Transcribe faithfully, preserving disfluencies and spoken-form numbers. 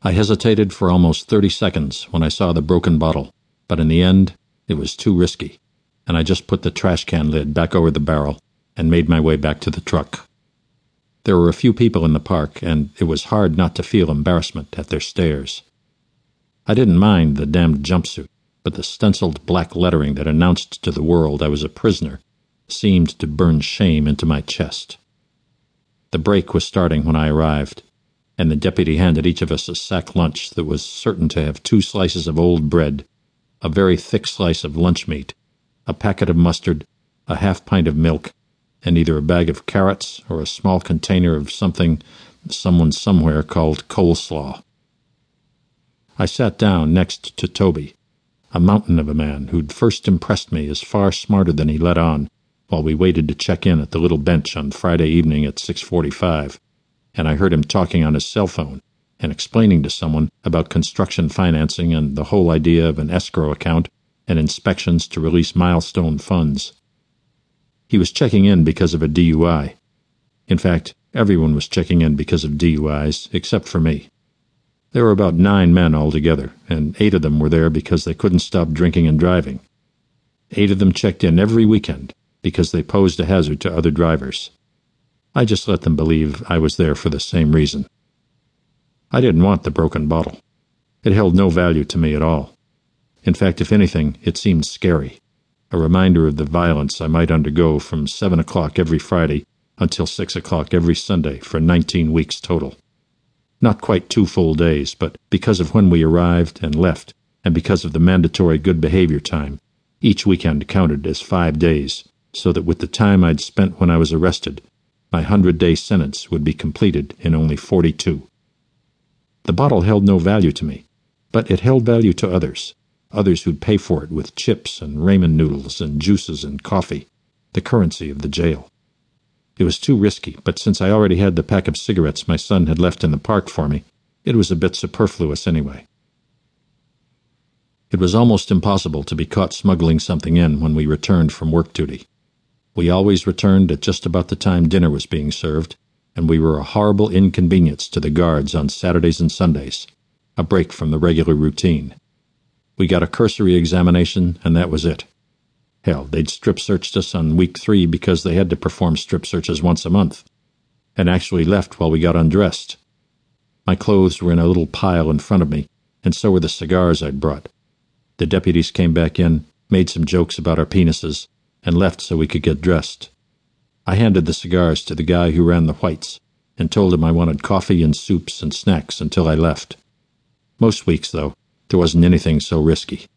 I hesitated for almost thirty seconds when I saw the broken bottle, but in the end, it was too risky, and I just put the trash can lid back over the barrel and made my way back to the truck. There were a few people in the park, and it was hard not to feel embarrassment at their stares. I didn't mind the damned jumpsuit, but the stenciled black lettering that announced to the world I was a prisoner seemed to burn shame into my chest. The break was starting when I arrived, and the deputy handed each of us a sack lunch that was certain to have two slices of old bread, a very thick slice of lunch meat, a packet of mustard, a half pint of milk, and either a bag of carrots or a small container of something someone somewhere called coleslaw. I sat down next to Toby, a mountain of a man who'd first impressed me as far smarter than he let on, while we waited to check in at the little bench on Friday evening at six forty-five, and I heard him talking on his cell phone and explaining to someone about construction financing and the whole idea of an escrow account and inspections to release milestone funds. He was checking in because of a D U I. In fact, everyone was checking in because of D U Is, except for me. There were about nine men altogether, and eight of them were there because they couldn't stop drinking and driving. Eight of them checked in every weekend, because they posed a hazard to other drivers. I just let them believe I was there for the same reason. I didn't want the broken bottle. It held no value to me at all. In fact, if anything, it seemed scary, a reminder of the violence I might undergo from seven o'clock every Friday until six o'clock every Sunday for nineteen weeks total. Not quite two full days, but because of when we arrived and left, and because of the mandatory good behavior time, each weekend counted as five days. So that with the time I'd spent when I was arrested, my hundred-day sentence would be completed in only forty-two. The bottle held no value to me, but it held value to others, others who'd pay for it with chips and ramen noodles and juices and coffee, the currency of the jail. It was too risky, but since I already had the pack of cigarettes my son had left in the park for me, it was a bit superfluous anyway. It was almost impossible to be caught smuggling something in when we returned from work duty. We always returned at just about the time dinner was being served, and we were a horrible inconvenience to the guards on Saturdays and Sundays, a break from the regular routine. We got a cursory examination, and that was it. Hell, they'd strip-searched us on week three because they had to perform strip-searches once a month, and actually left while we got undressed. My clothes were in a little pile in front of me, and so were the cigars I'd brought. The deputies came back in, made some jokes about our penises, and left so we could get dressed. I handed the cigars to the guy who ran the whites and told him I wanted coffee and soups and snacks until I left. Most weeks, though, there wasn't anything so risky.